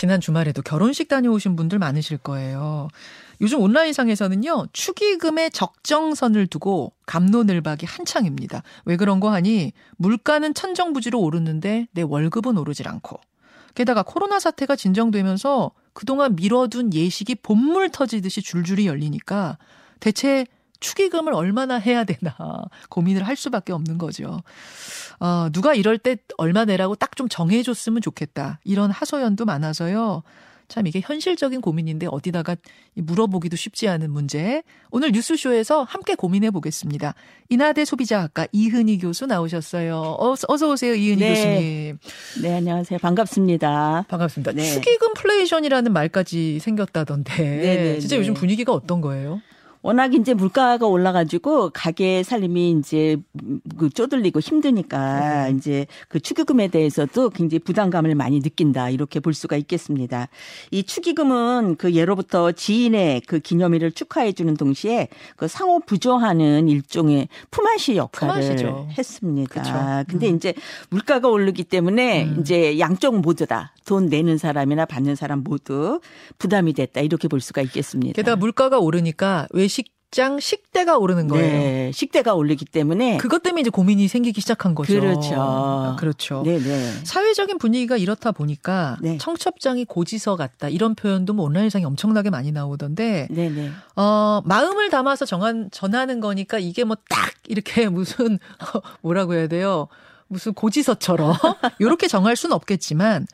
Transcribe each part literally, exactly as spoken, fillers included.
지난 주말에도 결혼식 다녀오신 분들 많으실 거예요. 요즘 온라인상에서는요. 축의금의 적정선을 두고 갑론을박이 한창입니다. 왜 그런 거 하니 물가는 천정부지로 오르는데 내 월급은 오르질 않고. 게다가 코로나 사태가 진정되면서 그동안 미뤄둔 예식이 본물 터지듯이 줄줄이 열리니까 대체 축의금을 얼마나 해야 되나 고민을 할 수밖에 없는 거죠. 어, 누가 이럴 때 얼마 내라고 딱 좀 정해줬으면 좋겠다. 이런 하소연도 많아서요. 참 이게 현실적인 고민인데 어디다가 물어보기도 쉽지 않은 문제. 오늘 뉴스쇼에서 함께 고민해 보겠습니다. 인하대 소비자학과 이은희 교수 나오셨어요. 어서, 어서 오세요. 이은희 네. 교수님. 네. 안녕하세요. 반갑습니다. 반갑습니다. 네. 축의금플레이션이라는 말까지 생겼다던데 네네네. 진짜 요즘 분위기가 어떤 거예요? 워낙 이제 물가가 올라가지고 가게 살림이 이제 그 쪼들리고 힘드니까 음. 이제 그 축의금에 대해서도 굉장히 부담감을 많이 느낀다 이렇게 볼 수가 있겠습니다. 이 축의금은 그 예로부터 지인의 그 기념일을 축하해 주는 동시에 그 상호 부조하는 일종의 품앗이 역할을 품앗이죠. 했습니다. 근데 음. 이제 물가가 오르기 때문에 음. 이제 양쪽 모두다 돈 내는 사람이나 받는 사람 모두 부담이 됐다 이렇게 볼 수가 있겠습니다. 게다가 물가가 오르니까 왜 식장 식대가 오르는 거예요. 네, 식대가 오르기 때문에 그것 때문에 이제 고민이 생기기 시작한 거죠. 그렇죠, 아, 그렇죠. 네네. 사회적인 분위기가 이렇다 보니까 네. 청첩장이 고지서 같다 이런 표현도 뭐 온라인상에 엄청나게 많이 나오던데. 네네. 어 마음을 담아서 정한 전하는 거니까 이게 뭐 딱 이렇게 무슨 뭐라고 해야 돼요? 무슨 고지서처럼 이렇게 정할 수는 없겠지만.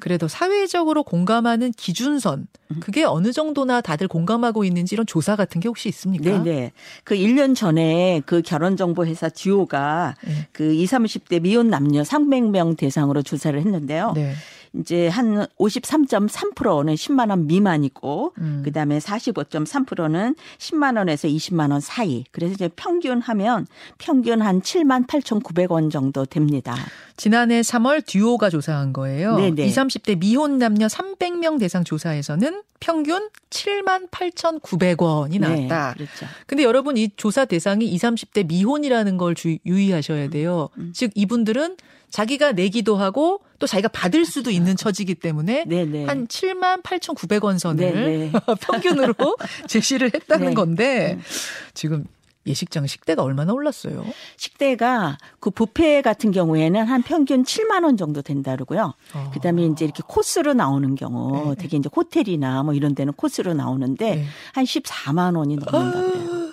그래도 사회적으로 공감하는 기준선 그게 어느 정도나 다들 공감하고 있는지 이런 조사 같은 게 혹시 있습니까? 네네. 그 일 년 전에 그 결혼정보회사 듀오가 네. 그 이십, 삼십 대 미혼 남녀 삼백 명 대상으로 조사를 했는데요. 네. 이제 한 오십삼 점 삼 퍼센트는 십만 원 미만이고 음. 그다음에 사십오 점 삼 퍼센트는 십만 원에서 이십만 원 사이. 그래서 이제 평균하면 평균 한 칠만 팔천구백 원 정도 됩니다. 지난해 삼월 듀오가 조사한 거예요. 네네. 이십, 삼십 대 미혼 남녀 삼백 명 대상 조사에서는 평균 칠만 팔천구백 원이 나왔다. 네, 그렇죠. 근데 여러분 이 조사 대상이 이십, 삼십 대 미혼이라는 걸 주, 유의하셔야 돼요. 음. 즉 이분들은 자기가 내기도 하고 또 자기가 받을 수도 있는 처지이기 때문에 네네. 한 칠만 팔천구백 원 선을 평균으로 제시를 했다는 네. 건데 지금 예식장 식대가 얼마나 올랐어요? 식대가 그 뷔페 같은 경우에는 한 평균 칠만 원 정도 된다고요. 어. 그다음에 이제 이렇게 코스로 나오는 경우 네. 되게 이제 호텔이나 뭐 이런 데는 코스로 나오는데 네. 한 십사만 원이 넘는다고 해요.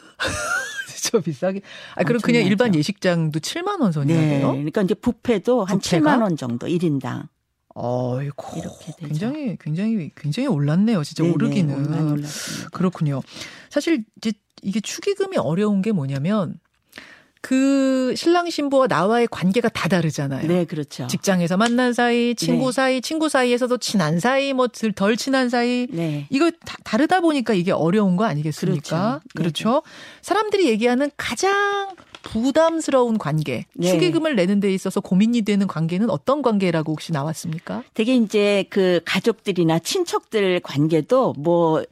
저 비싸게. 아, 그럼 그냥 맞죠. 일반 예식장도 칠만 원 선이네요. 그러니까 이제 뷔페도 한 칠만 원 정도 일 인당. 어이고. 이렇게 되죠. 굉장히 굉장히 굉장히 올랐네요. 진짜 네네, 오르기는. 그렇군요. 사실 이제 이게 축의금이 어려운 게 뭐냐면 그 신랑 신부와 나와의 관계가 다 다르잖아요. 네, 그렇죠. 직장에서 만난 사이, 친구 네. 사이, 친구 사이에서도 친한 사이, 뭐 덜 친한 사이. 네. 이거 다 다르다 보니까 이게 어려운 거 아니겠습니까? 그렇죠. 그렇죠? 네. 사람들이 얘기하는 가장 부담스러운 관계, 네. 축의금을 내는 데 있어서 고민이 되는 관계는 어떤 관계라고 혹시 나왔습니까? 되게 이제 그 가족들이나 친척들 관계도 뭐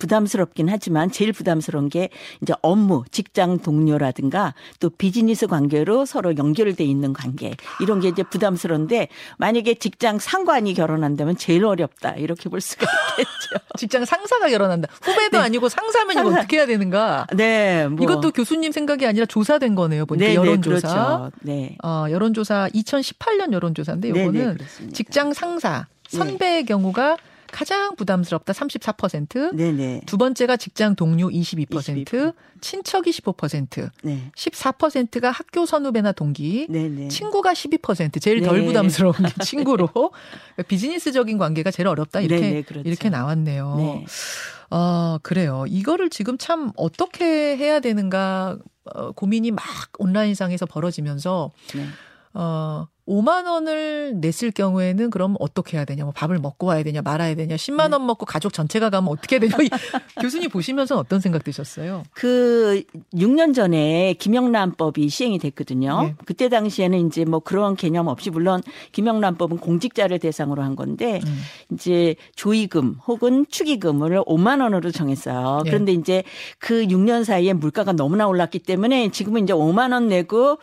부담스럽긴 하지만 제일 부담스러운 게 이제 업무, 직장 동료라든가 또 비즈니스 관계로 서로 연결돼 있는 관계 이런 게 이제 부담스러운데 만약에 직장 상관이 결혼한다면 제일 어렵다 이렇게 볼 수가 있겠죠. 직장 상사가 결혼한다. 후배도 네. 아니고 상사면 상사. 이거 어떻게 해야 되는가? 네, 뭐. 이것도 교수님 생각이 아니라 조사된 거네요. 보니까 네, 여론조사. 네, 그렇죠. 네. 어, 여론조사 이천십팔 년 여론조사인데 이거는 네, 직장 상사 선배의 네. 경우가 가장 부담스럽다 삼십사 퍼센트, 네네. 두 번째가 직장 동료 이십이 퍼센트, 이십이 퍼센트. 친척 이십오 퍼센트, 네. 십사 퍼센트가 학교 선후배나 동기, 네네. 친구가 십이 퍼센트, 제일 덜 네. 부담스러운 게 친구로 그러니까 비즈니스적인 관계가 제일 어렵다 이렇게 네네, 그렇죠. 이렇게 나왔네요. 네. 어, 그래요. 이거를 지금 참 어떻게 해야 되는가 어, 고민이 막 온라인상에서 벌어지면서. 네. 어, 오만 원을 냈을 경우에는 그럼 어떻게 해야 되냐? 뭐 밥을 먹고 와야 되냐? 말아야 되냐? 십만 원 먹고 가족 전체가 가면 어떻게 해야 되냐? 교수님 보시면서 어떤 생각 드셨어요? 그 육 년 전에 김영란법이 시행이 됐거든요. 네. 그때 당시에는 이제 뭐 그런 개념 없이 물론 김영란법은 공직자를 대상으로 한 건데 음. 이제 조의금 혹은 축의금을 오만 원으로 정했어요. 네. 그런데 이제 그 육 년 사이에 물가가 너무나 올랐기 때문에 지금은 이제 오만 원 내고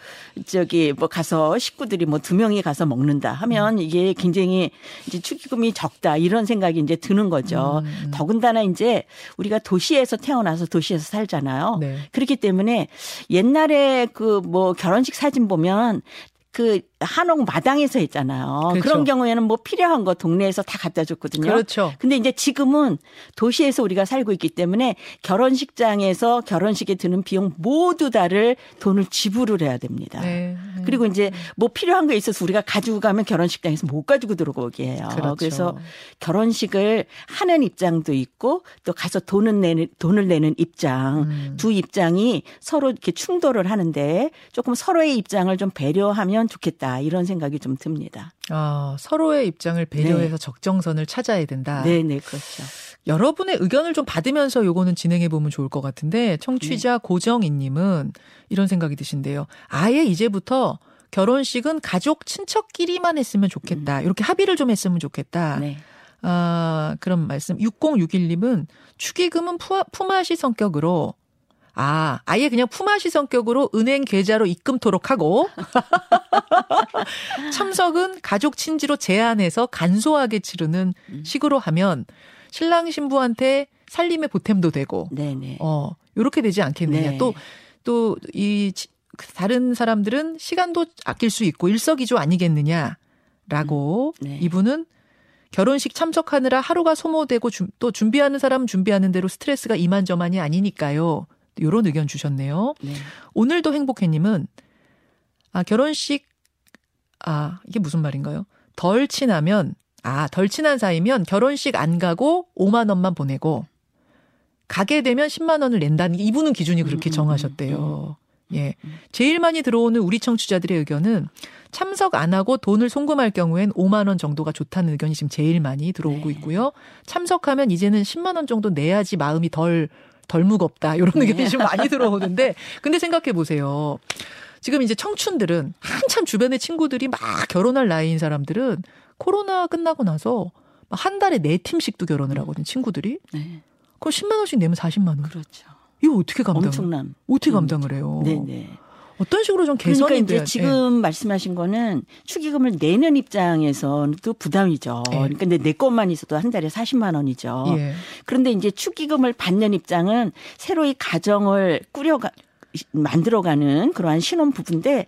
저기 뭐 가서 식구들이 뭐 두 명이 가서 먹는다 하면 이게 굉장히 이제 축의금이 적다 이런 생각이 이제 드는 거죠. 음. 더군다나 이제 우리가 도시에서 태어나서 도시에서 살잖아요. 네. 그렇기 때문에 옛날에 그 뭐 결혼식 사진 보면 그 한옥 마당에서 했잖아요. 그렇죠. 그런 경우에는 뭐 필요한 거 동네에서 다 갖다 줬거든요. 그렇죠. 근데 이제 지금은 도시에서 우리가 살고 있기 때문에 결혼식장에서 결혼식에 드는 비용 모두 다를 돈을 지불을 해야 됩니다. 네. 음. 그리고 이제 뭐 필요한 거 있어서 우리가 가지고 가면 결혼식장에서 못 가지고 들어오게 해요. 그렇죠. 그래서 결혼식을 하는 입장도 있고 또 가서 돈을 내는, 돈을 내는 입장 음. 두 입장이 서로 이렇게 충돌을 하는데 조금 서로의 입장을 좀 배려하면 좋겠다. 이런 생각이 좀 듭니다. 아, 서로의 입장을 배려해서 네. 적정선을 찾아야 된다. 네, 네, 그렇죠. 여러분의 의견을 좀 받으면서 요거는 진행해 보면 좋을 것 같은데 청취자 네. 고정희님은 이런 생각이 드신대요. 아예 이제부터 결혼식은 가족 친척끼리만 했으면 좋겠다. 음. 이렇게 합의를 좀 했으면 좋겠다. 네. 아, 그런 말씀. 육공육일님은 축의금은 품앗이 성격으로. 아, 아예 그냥 품앗이 성격으로 은행 계좌로 입금토록 하고 참석은 가족 친지로 제한해서 간소하게 치르는 음. 식으로 하면 신랑 신부한테 살림의 보탬도 되고 네네. 어, 요렇게 되지 않겠느냐. 또, 또 이 다른 사람들은 시간도 아낄 수 있고 일석이조 아니겠느냐라고 음. 네. 이분은 결혼식 참석하느라 하루가 소모되고 주, 또 준비하는 사람은 준비하는 대로 스트레스가 이만저만이 아니니까요. 이런 의견 주셨네요. 네. 오늘도 행복해님은 아 결혼식 아 이게 무슨 말인가요? 덜 친하면 아 덜 친한 사이면 결혼식 안 가고 오만 원만 보내고 가게 되면 십만 원을 낸다는 게 이분은 기준이 그렇게 정하셨대요. 예, 제일 많이 들어오는 우리 청취자들의 의견은 참석 안 하고 돈을 송금할 경우엔 오만 원 정도가 좋다는 의견이 지금 제일 많이 들어오고 네. 있고요. 참석하면 이제는 십만 원 정도 내야지 마음이 덜 덜 무겁다 이런 네. 의견이 좀 많이 들어오는데 근데 생각해 보세요. 지금 이제 청춘들은 한참 주변의 친구들이 막 결혼할 나이인 사람들은 코로나 끝나고 나서 한 달에 네 팀씩도 결혼을 하거든요. 친구들이. 네. 그럼 십만 원씩 내면 사십만 원. 그렇죠. 이거 어떻게 감당을? 엄청난. 어떻게 감당을 해요? 네네. 어떤 식으로 좀 개선이 돼야. 그러니까 이제 돼야, 지금 네. 말씀하신 거는 축의금을 내는 입장에서도 부담이죠. 네. 그러니까 근데 내 것만 있어도 한 달에 사십만 원이죠. 네. 그런데 이제 축의금을 받는 입장은 새로이 가정을 꾸려가 만들어가는 그러한 신혼 부부인데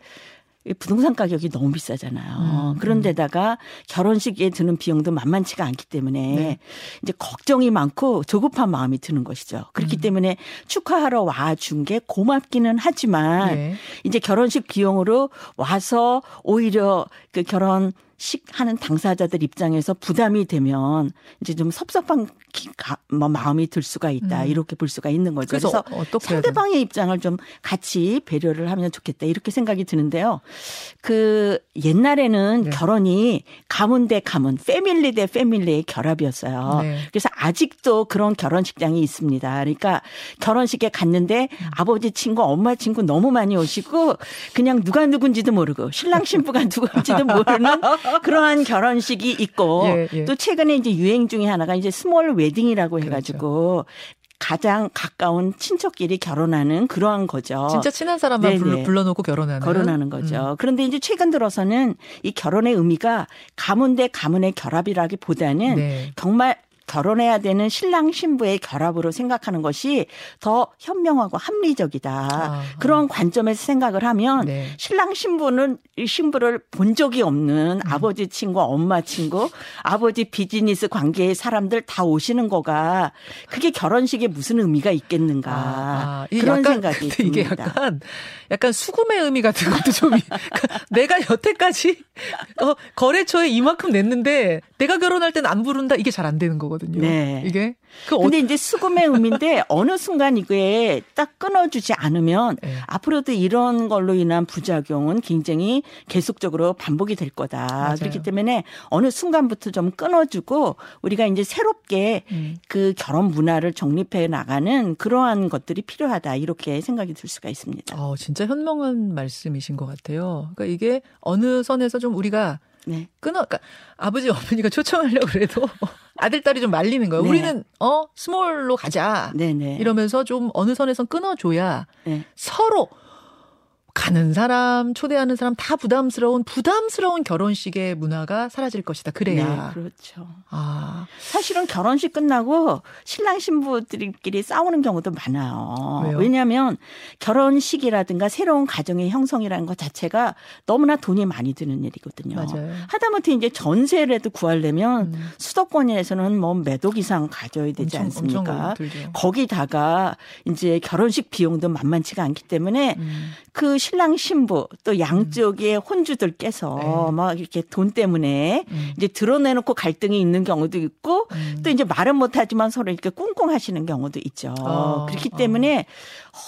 부동산 가격이 너무 비싸잖아요. 음, 그런데다가 결혼식에 드는 비용도 만만치가 않기 때문에 네. 이제 걱정이 많고 조급한 마음이 드는 것이죠. 그렇기 음. 때문에 축하하러 와준 게 고맙기는 하지만 네. 이제 결혼식 비용으로 와서 오히려 그 결혼 식 하는 당사자들 입장에서 부담이 되면 이제 좀 섭섭한 기가, 뭐 마음이 들 수가 있다. 음. 이렇게 볼 수가 있는 거죠. 그래서, 그래서 상대방의 입장을 좀 같이 배려를 하면 좋겠다. 이렇게 생각이 드는데요. 그 옛날에는 네. 결혼이 가문 대 가문, 패밀리 대 패밀리의 결합이었어요. 네. 그래서 아직도 그런 결혼식장이 있습니다. 그러니까 결혼식에 갔는데 음. 아버지 친구, 엄마 친구 너무 많이 오시고 그냥 누가 누군지도 모르고 신랑 신부가 누군지도 모르는 그러한 결혼식이 있고 예, 예. 또 최근에 이제 유행 중에 하나가 이제 스몰 웨딩이라고 해가지고 그렇죠. 가장 가까운 친척끼리 결혼하는 그러한 거죠. 진짜 친한 사람만 불러, 불러놓고 결혼하는. 결혼하는 거죠. 음. 그런데 이제 최근 들어서는 이 결혼의 의미가 가문 대 가문의 결합이라기보다는 네. 정말 결혼해야 되는 신랑 신부의 결합으로 생각하는 것이 더 현명하고 합리적이다. 아하. 그런 관점에서 생각을 하면 네. 신랑 신부는 신부를 본 적이 없는 음. 아버지 친구, 엄마 친구, 아버지 비즈니스 관계의 사람들 다 오시는 거가 그게 결혼식에 무슨 의미가 있겠는가. 아, 그런 약간, 생각이 듭니다. 이게 약간 약간 수금의 의미 같은 것도 좀 내가 여태까지 어, 거래처에 이만큼 냈는데 내가 결혼할 땐 안 부른다 이게 잘 안 되는 거거든요. 네. 이게? 근데 어... 이제 수금의 의미인데 어느 순간 이거에 딱 끊어주지 않으면 네. 앞으로도 이런 걸로 인한 부작용은 굉장히 계속적으로 반복이 될 거다. 맞아요. 그렇기 때문에 어느 순간부터 좀 끊어주고 우리가 이제 새롭게 음. 그 결혼 문화를 정립해 나가는 그러한 것들이 필요하다. 이렇게 생각이 들 수가 있습니다. 어, 진짜 현명한 말씀이신 것 같아요. 그러니까 이게 어느 선에서 좀 우리가 네. 끊어, 그러니까 아버지, 어머니가 초청하려고 해도 아들, 딸이 좀 말리는 거예요. 네. 우리는, 어, 스몰로 가자. 네네. 이러면서 좀 어느 선에선 끊어줘야 네. 서로, 가는 사람, 초대하는 사람 다 부담스러운 부담스러운 결혼식의 문화가 사라질 것이다. 그래야. 네, 그렇죠. 아. 사실은 결혼식 끝나고 신랑 신부들끼리 싸우는 경우도 많아요. 왜요? 왜냐하면 결혼식이라든가 새로운 가정의 형성이라는 것 자체가 너무나 돈이 많이 드는 일이거든요. 맞아요. 하다못해 이제 전세라도 구하려면 음. 수도권에서는 뭐 매도 이상 가져야 되지 엄청, 않습니까? 엄청 거기다가 이제 결혼식 비용도 만만치가 않기 때문에 음. 그 신랑 신부 또 양쪽의 음. 혼주들께서 네. 막 이렇게 돈 때문에 음. 이제 드러내놓고 갈등이 있는 경우도 있고 음. 또 이제 말은 못하지만 서로 이렇게 꿍꿍하시는 경우도 있죠. 어, 그렇기 어. 때문에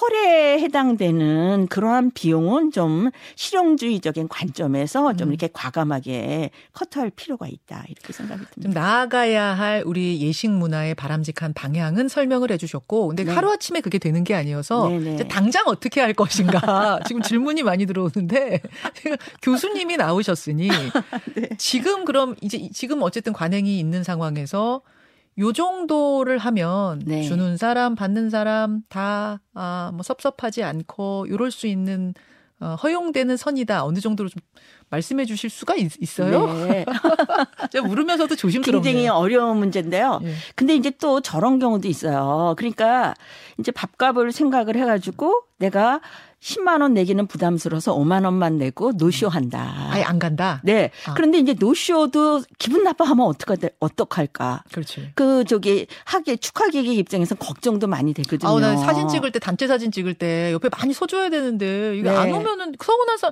허례에 해당되는 그러한 비용은 좀 실용주의적인 관점에서 음. 좀 이렇게 과감하게 커트할 필요가 있다 이렇게 생각이 듭니다. 좀 나아가야 할 우리 예식 문화의 바람직한 방향은 설명을 해주셨고, 근데 네. 하루 아침에 그게 되는 게 아니어서 이제 당장 어떻게 할 것인가. 지금 질문이 많이 들어오는데 교수님이 나오셨으니 네. 지금 그럼 이제 지금 어쨌든 관행이 있는 상황에서 요 정도를 하면 네. 주는 사람 받는 사람 다 아, 뭐 섭섭하지 않고 이럴 수 있는 어, 허용되는 선이다. 어느 정도로 좀 말씀해 주실 수가 있, 있어요? 네. 제가 물으면서도 조심스럽네요. 굉장히 어려운 문제인데요. 네. 근데 이제 또 저런 경우도 있어요. 그러니까 이제 밥값을 생각을 해가지고 내가 십만 원 내기는 부담스러워서 오만 원만 내고 노쇼한다. 아예 안 간다? 네. 아. 그런데 이제 노쇼도 기분 나빠하면 어떡하, 어떡할까. 그렇지. 그 저기 하객, 축하객의 입장에서 걱정도 많이 되거든요. 아, 나 사진 찍을 때, 단체 사진 찍을 때 옆에 많이 서줘야 되는데 이게 네. 안 오면은 서운해서.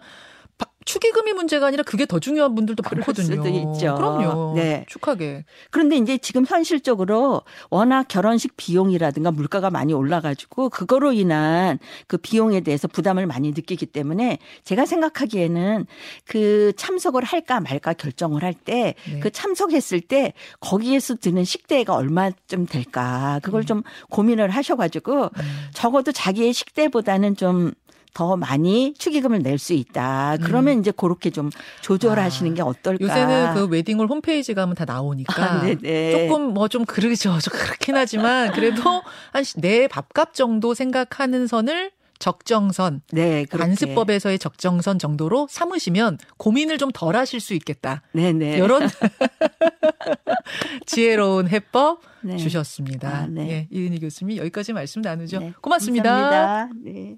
축의금이 문제가 아니라 그게 더 중요한 분들도 많거든요. 있죠. 그럼요. 네. 축하게. 그런데 이제 지금 현실적으로 워낙 결혼식 비용이라든가 물가가 많이 올라가지고 그거로 인한 그 비용에 대해서 부담을 많이 느끼기 때문에 제가 생각하기에는 그 참석을 할까 말까 결정을 할 때 그 네. 참석했을 때 거기에서 드는 식대가 얼마쯤 될까 그걸 음. 좀 고민을 하셔가지고 음. 적어도 자기의 식대보다는 좀 더 많이 축의금을 낼 수 있다. 그러면 음. 이제 그렇게 좀 조절하시는 아, 게 어떨까. 요새는 그 웨딩홀 홈페이지 가면 다 나오니까 아, 조금 뭐 좀 그러죠. 저 그렇긴 하지만 그래도 한 내 밥값 정도 생각하는 선을 적정선, 네, 관습법에서의 적정선 정도로 삼으시면 고민을 좀 덜 하실 수 있겠다. 네네. 이런 지혜로운 해법 네. 주셨습니다. 아, 네. 예, 이은희 교수님 여기까지 말씀 나누죠. 네, 고맙습니다. 감사합니다. 네.